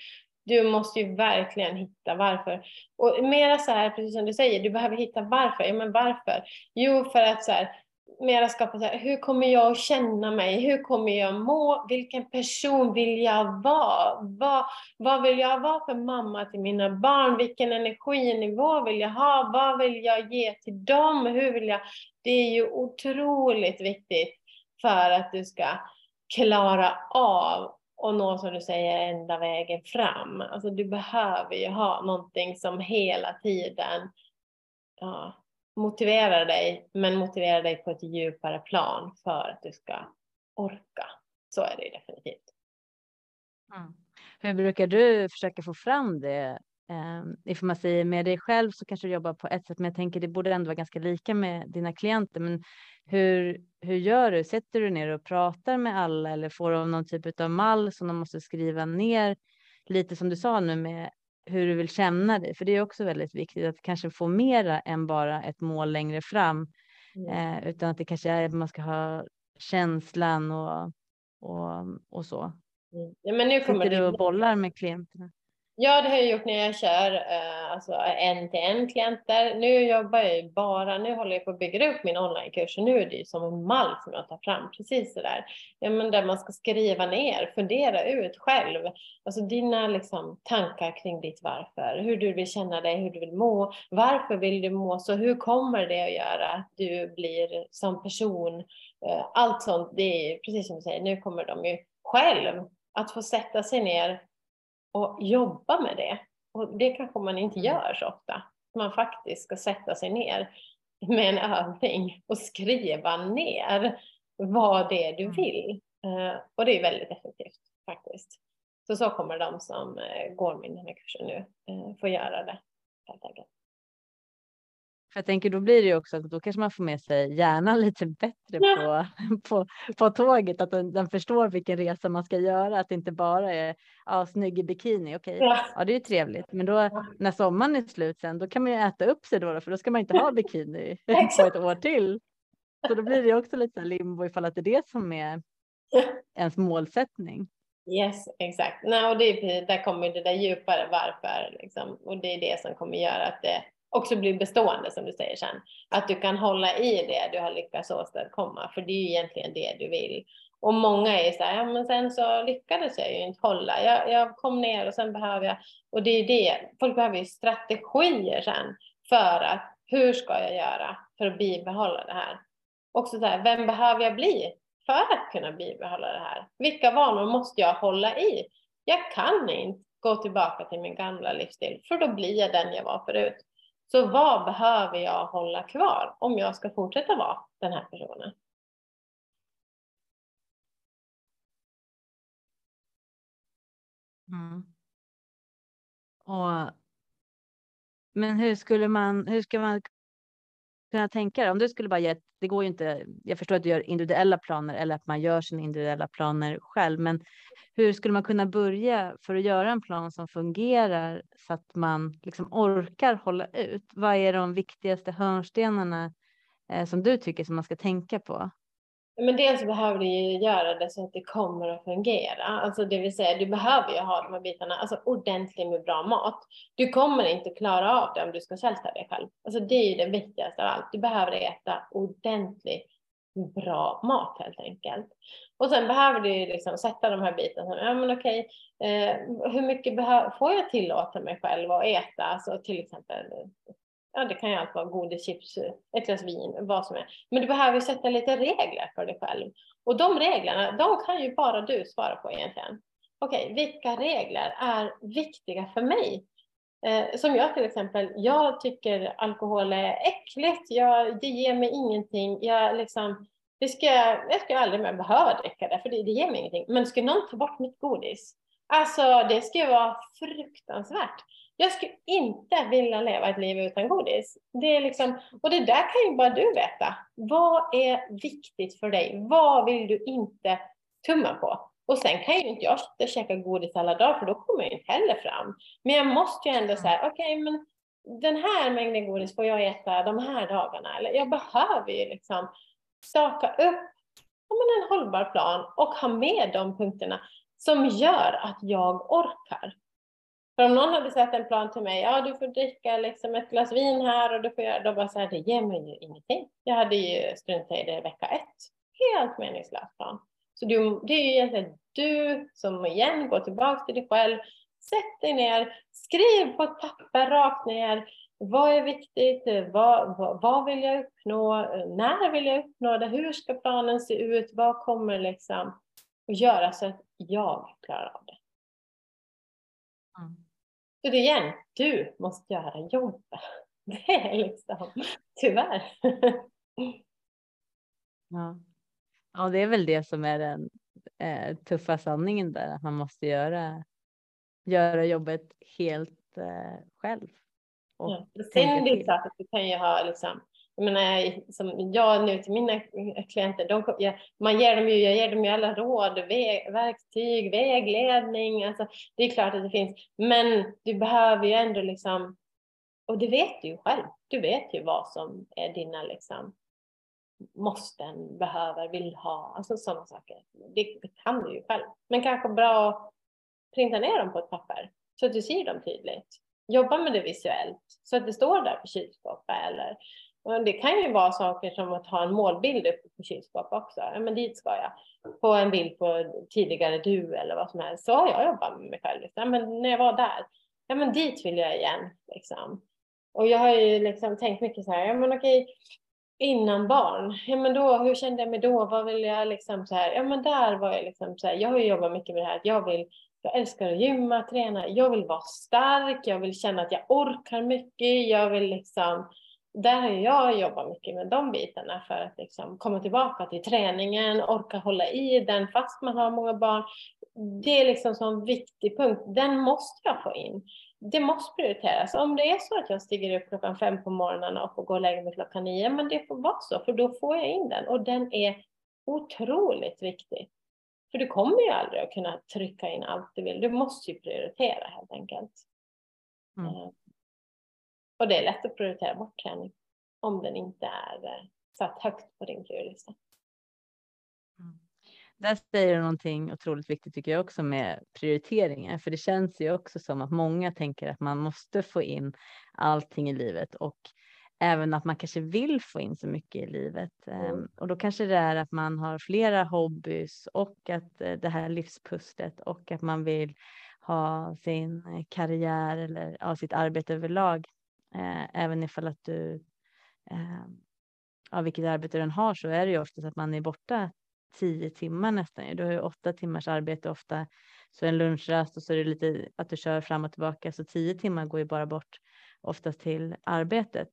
Du måste ju verkligen hitta varför. Och mera så här, precis som du säger, du behöver hitta varför. Ja, men varför? Jo, för att så här, mera skapa så här, hur kommer jag att känna mig? Hur kommer jag att må? Vilken person vill jag vara? Vad vill jag vara för mamma till mina barn? Vilken energinivå vill jag ha? Vad vill jag ge till dem? Hur vill jag? Det är ju otroligt viktigt för att du ska klara av och nå, som du säger, ända vägen fram. Alltså, du behöver ju ha någonting som hela tiden motiverar dig. Men motiverar dig på ett djupare plan för att du ska orka. Så är det definitivt. Mm. Hur brukar du försöka få fram det? Ifall man säger med dig själv så kanske du jobbar på ett sätt. Men jag tänker det borde ändå vara ganska lika med dina klienter. Men hur gör du? Sätter du ner och pratar med alla? Eller får de någon typ av mall som de måste skriva ner? Lite som du sa nu med hur du vill känna dig. För det är också väldigt viktigt att kanske få mera än bara ett mål längre fram. Utan att det kanske är att man ska ha känslan och så. Ja, men nu kommer sitter du och bollar med klienterna? Ja, det har jag gjort när jag kör alltså en-till-en klienter. Nu jobbar jag ju bara, nu håller jag på att bygga upp min onlinekurs. Och nu är det ju som en mall som jag tar fram, precis sådär. Ja, men där man ska skriva ner, fundera ut själv. Alltså dina liksom, tankar kring ditt varför. Hur du vill känna dig, hur du vill må. Varför vill du må så? Hur kommer det att göra att du blir som person? Allt sånt, det är ju precis som du säger, nu kommer de ju själv att få sätta sig ner och jobba med det. Och det kanske man inte gör så ofta. Man faktiskt ska sätta sig ner med en övning och skriva ner vad det är du vill. Och det är väldigt effektivt faktiskt. Så kommer de som går med den här kursen nu få göra det. För jag tänker då blir det ju också att då kanske man får med sig hjärnan lite bättre på tåget. Att den förstår vilken resa man ska göra. Att det inte bara är snygg i bikini. Okej. Ja, det är ju trevligt. Men då när sommaren är slut sen, då kan man ju äta upp sig då. För då ska man inte ha bikini på ett år till. Så då blir det också lite limbo ifall att det är det som är ens målsättning. Yes, exakt. Nej, och där kommer det där djupare varför. Liksom. Och det är det som kommer göra att det också blir bestående, som du säger sen. Att du kan hålla i det du har lyckats åstadkomma. För det är ju egentligen det du vill. Och många är så här, ja men sen så lyckades jag ju inte hålla. Jag kom ner och sen behöver jag. Och det är det. Folk behöver ju strategier sen. För att, hur ska jag göra för att bibehålla det här? Också så här, vem behöver jag bli för att kunna bibehålla det här? Vilka vanor måste jag hålla i? Jag kan inte gå tillbaka till min gamla livsstil. För då blir jag den jag var förut. Så vad behöver jag hålla kvar om jag ska fortsätta vara den här personen? Men hur ska man kunna tänka? Om du skulle bara ge, det går ju inte, jag förstår att du gör individuella planer eller att man gör sina individuella planer själv. Men hur skulle man kunna börja för att göra en plan som fungerar så att man liksom orkar hålla ut? Vad är de viktigaste hörnstenarna som du tycker som man ska tänka på? Men dels behöver du ju göra det så att det kommer att fungera. Alltså det vill säga, du behöver ju ha de här bitarna, alltså ordentligt med bra mat. Du kommer inte klara av det om du ska sälta dig själv. Alltså det är ju det viktigaste av allt. Du behöver äta ordentligt bra mat helt enkelt. Och sen behöver du ju liksom sätta de här bitarna. Ja men okej, hur mycket får jag tillåta mig själv att äta? Alltså till exempel... Ja, det kan ju alltid vara godis, chips, ett glas vin, vad som är. Men du behöver ju sätta lite regler för dig själv. Och de reglerna, de kan ju bara du svara på egentligen. Okej, vilka regler är viktiga för mig? Som jag till exempel, jag tycker alkohol är äckligt. Det ger mig ingenting. Jag ska aldrig mer behöva dricka det, för det ger mig ingenting. Men ska någon ta bort mitt godis? Alltså, det ska ju vara fruktansvärt. Jag skulle inte vilja leva ett liv utan godis. Det är liksom, och det där kan ju bara du veta. Vad är viktigt för dig? Vad vill du inte tumma på? Och sen kan ju inte jag käka godis alla dagar, för då kommer jag inte heller fram. Men jag måste ju ändå säga, okej, men den här mängden godis får jag äta de här dagarna. Eller jag behöver ju liksom staka upp en hållbar plan och ha med de punkterna som gör att jag orkar. För om någon hade sett en plan till mig, ja du får dricka liksom ett glas vin här och du får göra, då bara så här, det ger mig ju ingenting. Jag hade ju struntat i det vecka 1. Helt meningslös plan. Så det är ju egentligen du som igen går tillbaka till dig själv. Sätt dig ner, skriv på ett papper rakt ner. Vad är viktigt? Vad vill jag uppnå? När vill jag uppnå det? Hur ska planen se ut? Vad kommer liksom att göra så att jag klarar av det? Så det igen, du måste göra jobb. Det är liksom, tyvärr. Ja, och det är väl det som är den tuffa sanningen där. Att man måste göra jobbet helt själv. Och ja, det är klart att du kan ju ha liksom... Jag menar, som jag nu till mina klienter, jag ger dem ju alla råd, verktyg, vägledning. Alltså, det är klart att det finns. Men du behöver ju ändå liksom, och det vet du ju själv. Du vet ju vad som är dina liksom, måsten, behöver, vill ha. Alltså sådana saker. Det kan du ju själv. Men kanske bra att printa ner dem på ett papper så att du ser dem tydligt. Jobba med det visuellt så att det står där på kylskåpet eller... Det kan ju vara saker som att ha en målbild uppe på kylskåp också. Ja, men dit ska jag. På en bild på tidigare du eller vad som helst. Så har jag jobbat med mig själv. Ja, men när jag var där. Ja, men dit vill jag igen. Liksom. Och jag har ju liksom tänkt mycket så här. Ja, men okej. Innan barn. Ja, men då, hur kände jag mig då? Vad vill jag liksom så här? Ja, men där var jag liksom så här. Jag har ju jobbat mycket med det här. Jag älskar att gymma, träna. Jag vill vara stark. Jag vill känna att jag orkar mycket. Jag vill liksom... Där har jag jobbat mycket med de bitarna för att liksom komma tillbaka till träningen, orka hålla i den fast man har många barn. Det är liksom en viktig punkt. Den måste jag få in. Det måste prioriteras. Om det är så att jag stiger upp 5:00 på morgonen och får gå och lägga mig 9:00, men det får vara så, för då får jag in den. Och den är otroligt viktig. För du kommer ju aldrig att kunna trycka in allt du vill. Du måste ju prioritera helt enkelt. Mm. Och det är lätt att prioritera bort träning om den inte är satt högt på din priorlista. Mm. Där säger du någonting otroligt viktigt tycker jag också med prioriteringar. För det känns ju också som att många tänker att man måste få in allting i livet. Och även att man kanske vill få in så mycket i livet. Mm. Och då kanske det är att man har flera hobbys och att det här livspusslet och att man vill ha sin karriär eller ja, sitt arbete överlag. Även ifall att du av vilket arbete den har, så är det ju ofta att man är borta 10 timmar nästan. Du har ju 8 timmars arbete ofta, så en lunchrast och så är det lite att du kör fram och tillbaka. Så 10 timmar går ju bara bort oftast till arbetet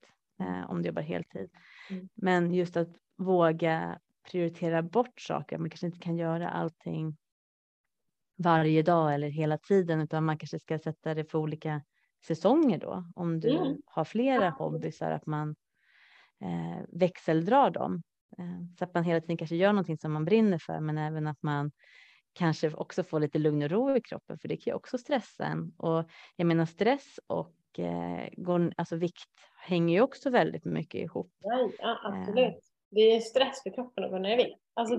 om du jobbar heltid. Mm. Men just att våga prioritera bort saker. Man kanske inte kan göra allting varje dag eller hela tiden, utan man kanske ska sätta det för olika säsonger då, om du har flera hobbysar, att man växeldrar dem. Så att man hela tiden kanske gör någonting som man brinner för, men även att man kanske också får lite lugn och ro i kroppen, för det kan ju också stressa en. Och jag menar, stress och och alltså vikt hänger ju också väldigt mycket ihop. Ja, absolut. Det är stress för kroppen att gå ner i vikt. Alltså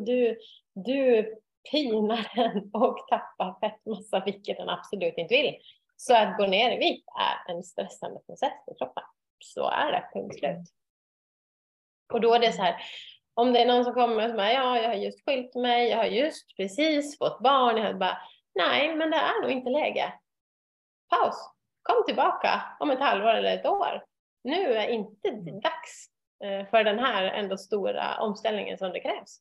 du pinar den och tappar fettmassa, vilket den absolut inte vill. Så att gå ner i vikt är en stressande process för kroppen. Så är det, punkt slut. Och då är det så här, om det är någon som kommer och säger, ja, jag har just skilt mig, jag har just precis fått barn, jag har bara, nej, men det är nog inte läge. Paus, kom tillbaka om ett halvår eller ett år. Nu är inte dags för den här ändå stora omställningen som det krävs.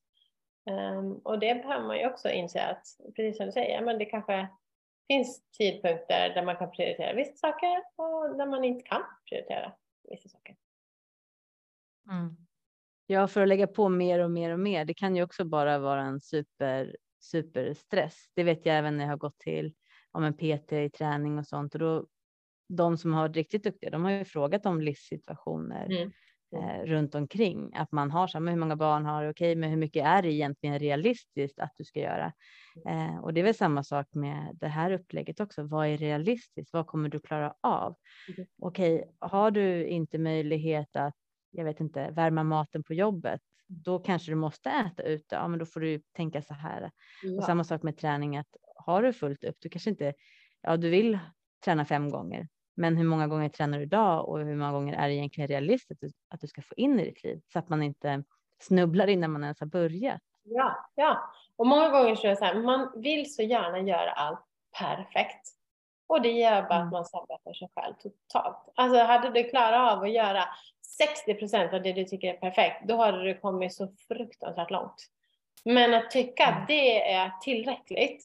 Och det behöver man ju också inse att, precis som du säger, men det kanske finns tidpunkter där man kan prioritera vissa saker och där man inte kan prioritera vissa saker. Mm. Ja, för att lägga på mer och mer och mer. Det kan ju också bara vara en superstress. Det vet jag även när jag har gått till om en PT i träning och sånt. Och då, de som har varit riktigt duktiga, de har ju frågat om livssituationer runt omkring. Att man har så här, hur många barn har du? Okej, men hur mycket är det egentligen realistiskt att du ska göra? Och det är väl samma sak med det här upplägget också. Vad är realistiskt? Vad kommer du klara av? Mm. Okej, har du inte möjlighet att, jag vet inte, värma maten på jobbet, då kanske du måste äta ute. Ja, men då får du tänka så här. Ja. Och samma sak med träning, att har du fullt upp, du kanske inte, ja, du vill träna 5 gånger, men hur många gånger tränar du idag och hur många gånger är det egentligen realistiskt att du ska få in i ditt liv, så att man inte snubblar innan man ens har börjat. Ja. Och många gånger så är det så här, man vill så gärna göra allt perfekt. Och det gör bara att man saboterar sig själv totalt. Alltså hade du klarat av att göra 60% av det du tycker är perfekt, då hade du kommit så fruktansvärt långt. Men att tycka att det är tillräckligt,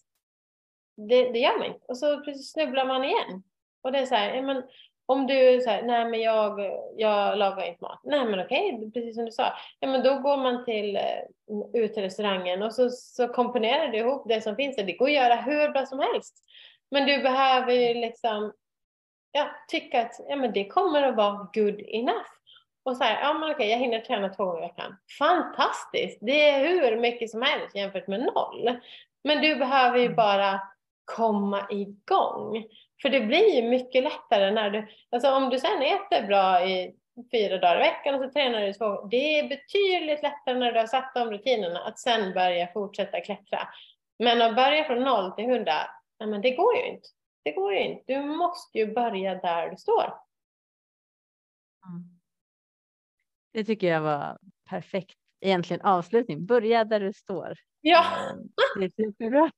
det gör man inte. Och så precis snubblar man igen. Och det är så här, men om du säger, nej men jag lagar inte mat. Nej men okej, precis som du sa. Ja, men då går man ut till restaurangen och så komponerar du ihop det som finns där. Det går att göra hur bra som helst. Men du behöver ju liksom tycka att men det kommer att vara good enough. Och så här, okej, jag hinner träna 2 gånger i veckan. Fantastiskt, det är hur mycket som helst jämfört med 0. Men du behöver ju bara komma igång. För det blir ju mycket lättare när du, alltså om du sen äter bra i 4 dagar i veckan och så tränar du 2 gånger. Det är betydligt lättare när du har satt de rutinerna att sen börja fortsätta klättra. Men att börja från 0 till 100, nej men det går ju inte. Det går ju inte. Du måste ju börja där du står. Mm. Det tycker jag var perfekt. Egentligen avslutning. Börja där du står. Ja. Det är superbra.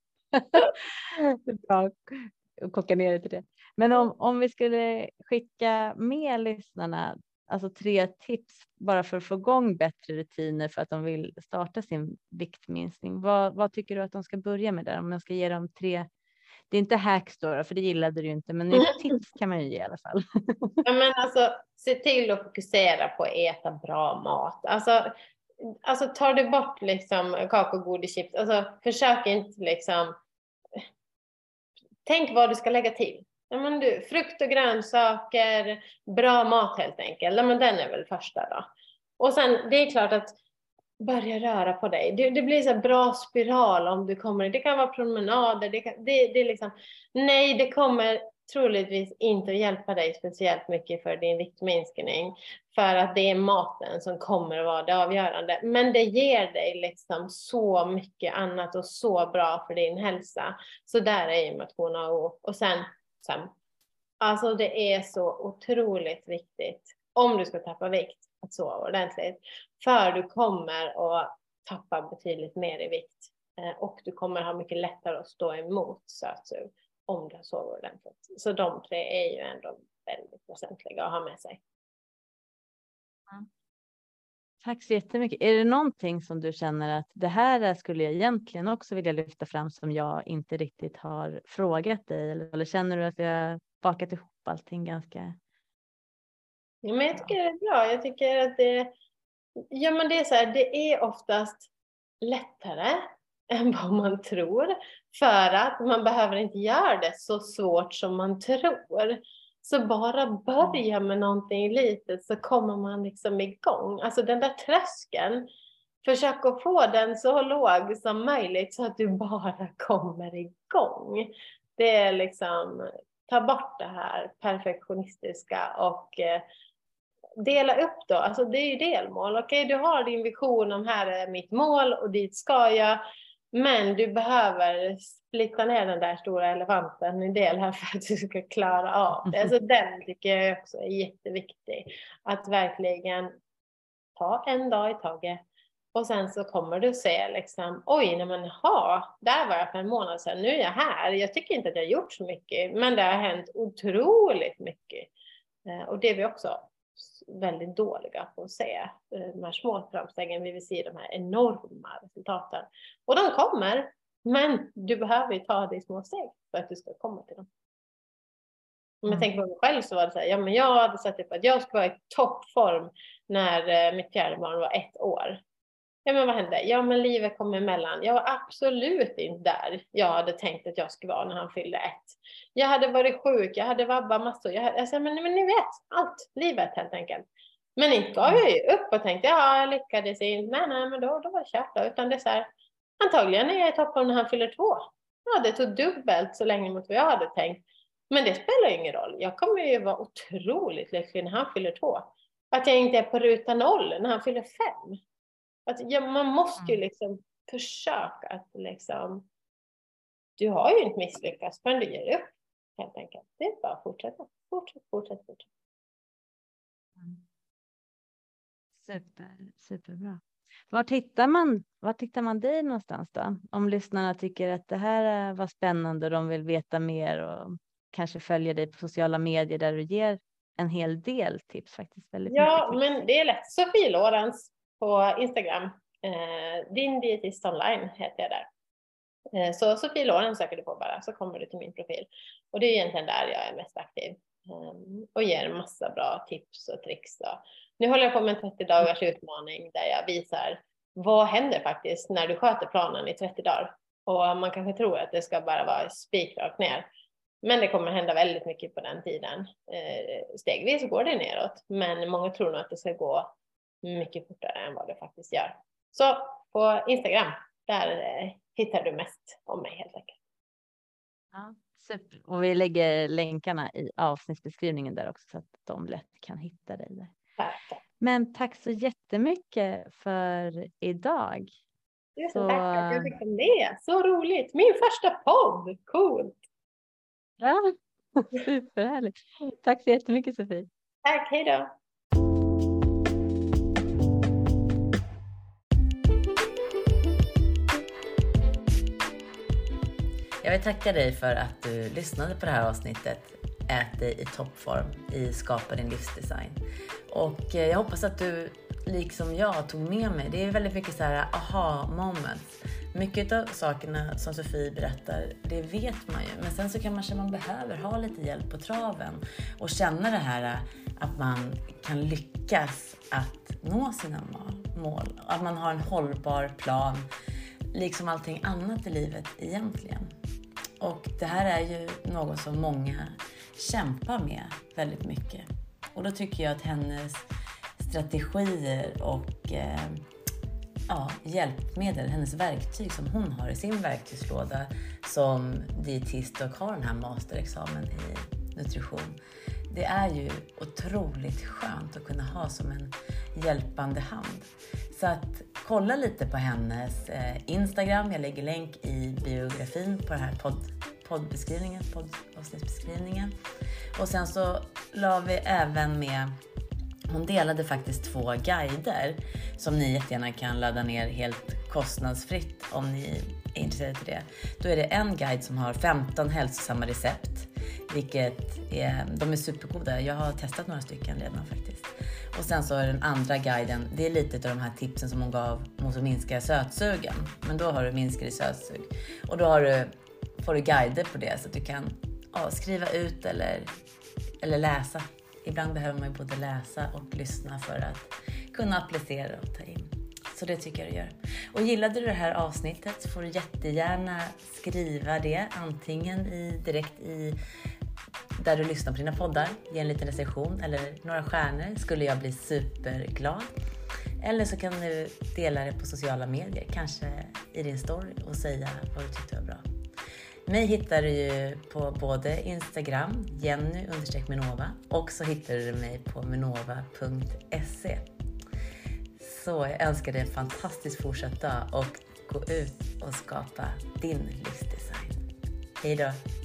Bra. Koka ner det till det. Men om vi skulle skicka med lyssnarna, alltså 3 tips bara för att få igång bättre rutiner för att de vill starta sin viktminskning. Vad tycker du att de ska börja med där? Om jag ska ge dem 3, det är inte hacks då, för det gillade du ju inte, men tips kan man ju ge i alla fall. Ja, men alltså, se till att fokusera på att äta bra mat. Alltså tar du bort liksom kakor, godis, chips, alltså försök inte liksom, tänk vad du ska lägga till. Ja, men du, frukt och grönsaker, bra mat helt enkelt. Ja, men den är väl första då. Och sen, det är klart att börja röra på dig. Det blir så bra spiral om du kommer. Det kan vara promenader. Det är liksom, nej, det kommer troligtvis inte att hjälpa dig speciellt mycket för din viktminskning. För att det är maten som kommer att vara det avgörande. Men det ger dig liksom så mycket annat och så bra för din hälsa. Så där är ju motion A. Och sen. Alltså det är så otroligt viktigt. Om du ska tappa vikt. Att sova ordentligt. För du kommer att tappa betydligt mer i vikt. Och du kommer ha mycket lättare att stå emot sötsug om du sover ordentligt. Så de 3 är ju ändå väldigt väsentliga att ha med sig. Mm. Tack så jättemycket. Är det någonting som du känner att det här skulle jag egentligen också vilja lyfta fram som jag inte riktigt har frågat dig? Eller känner du att jag bakat ihop allting ganska... Ja, men jag tycker det är bra. Jag tycker att det är så här, det är oftast lättare än vad man tror. För att man behöver inte göra det så svårt som man tror. Så bara börja med någonting litet så kommer man liksom igång. Alltså den där tröskeln, försök att få den så låg som möjligt så att du bara kommer igång. Det är liksom... ta bort det här perfektionistiska och dela upp då. Alltså det är ju delmål. Okej, du har din vision om här är mitt mål och dit ska jag. Men du behöver splitta ner den där stora elefanten i del här för att du ska klara av det. Alltså den tycker jag också är jätteviktig. Att verkligen ta en dag i taget. Och sen så kommer du se liksom, oj, nej men ha, där var jag för en månad sedan, nu är jag här. Jag tycker inte att jag har gjort så mycket, men det har hänt otroligt mycket. Och det är vi också väldigt dåliga på att se, de här små framstegen, vi vill se de här enorma resultaten. Och de kommer, men du behöver ju ta dig små steg för att du ska komma till dem. Om jag tänker på mig själv så var det så här, ja men jag hade satt upp att jag skulle vara i toppform när mitt fjärde barn var 1 år. Ja men vad hände? Ja men livet kom emellan. Jag var absolut inte där jag hade tänkt att jag skulle vara när han fyllde 1. Jag hade varit sjuk, jag hade vabbat massor. Men ni vet, allt, livet helt enkelt. Men inte gav jag ju upp och tänkte, ja jag lyckades inte. Nej men då var det kört då. Utan det är så här, antagligen är jag i toppen när han fyller 2. Ja det tog dubbelt så länge mot vad jag hade tänkt. Men det spelar ju ingen roll. Jag kommer ju vara otroligt lycklig när han fyller 2. Att jag inte är på ruta 0 när han fyller 5. Ja, man måste ju liksom försöka att liksom, du har ju inte misslyckats förrän du ger upp helt enkelt. Det är bara att fortsätta. Superbra. Var tittar man dig någonstans då? Om lyssnarna tycker att det här var spännande och de vill veta mer och kanske följer dig på sociala medier där du ger en hel del tips faktiskt. Väldigt mycket tips. Men det är lätt. Sofie Laurenz. På Instagram, din dietist online heter jag där. Så Sofie Laurenz söker du på bara, så kommer du till min profil. Och det är egentligen där jag är mest aktiv. Och ger massa bra tips och tricks. Då. Nu håller jag på med en 30-dagars utmaning där jag visar vad händer faktiskt när du sköter planen i 30 dagar. Och man kanske tror att det ska bara vara spikrakt ner. Men det kommer hända väldigt mycket på den tiden. Stegvis går det neråt, men många tror nog att det ska gå mycket fortare än vad det faktiskt gör. Så på Instagram, där hittar du mest om mig helt enkelt. Ja, super. Och vi lägger länkarna i avsnittsbeskrivningen där också så att de lätt kan hitta dig där. Tack. Men tack så jättemycket för idag. Tack att jag fick med. Så roligt. Min första podd. Coolt. Ja, superhärligt. Tack så jättemycket Sofie. Tack, hej då. Jag vill tacka dig för att du lyssnade på det här avsnittet. Ät dig i toppform i Skapa din livsdesign. Och jag hoppas att du, liksom jag, tog med mig. Det är väldigt mycket så här aha-moment. Mycket av sakerna som Sofie berättar, det vet man ju. Men sen så kan man känna att man behöver ha lite hjälp på traven. Och känna det här att man kan lyckas att nå sina mål. Att man har en hållbar plan. Liksom allting annat i livet egentligen. Och det här är ju något som många kämpar med väldigt mycket. Och då tycker jag att hennes strategier och hjälpmedel, hennes verktyg som hon har i sin verktygslåda som dietist och har den här masterexamen i nutrition. Det är ju otroligt skönt att kunna ha som en hjälpande hand. Så att kolla lite på hennes Instagram. Jag lägger länk i biografin på den här poddavsnittsbeskrivningen. Och sen så la vi även med, hon delade faktiskt 2 guider som ni jättegärna kan ladda ner helt kostnadsfritt om ni är intresserade av det. Då är det en guide som har 15 hälsosamma recept. Vilket de är supergoda. Jag har testat några stycken redan faktiskt. Och sen så är den andra guiden, det är lite av de här tipsen som hon gav mot att minska sötsugen. Men då har du minskad sötsug. Och då får du guider på det så att du kan skriva ut eller läsa. Ibland behöver man ju både läsa och lyssna för att kunna applicera och ta in. Så det tycker jag du gör. Och gillade du det här avsnittet så får du jättegärna skriva det. Antingen där du lyssnar på dina poddar. Ge en liten recension eller några stjärnor. Skulle jag bli superglad. Eller så kan du dela det på sociala medier. Kanske i din story och säga vad du tyckte var bra. Mig hittar du ju på både Instagram, Jenny_Minova, och så hittar du mig på minova.se. Så jag önskar dig en fantastisk fortsatt dag och gå ut och skapa din livsdesign. Hej då!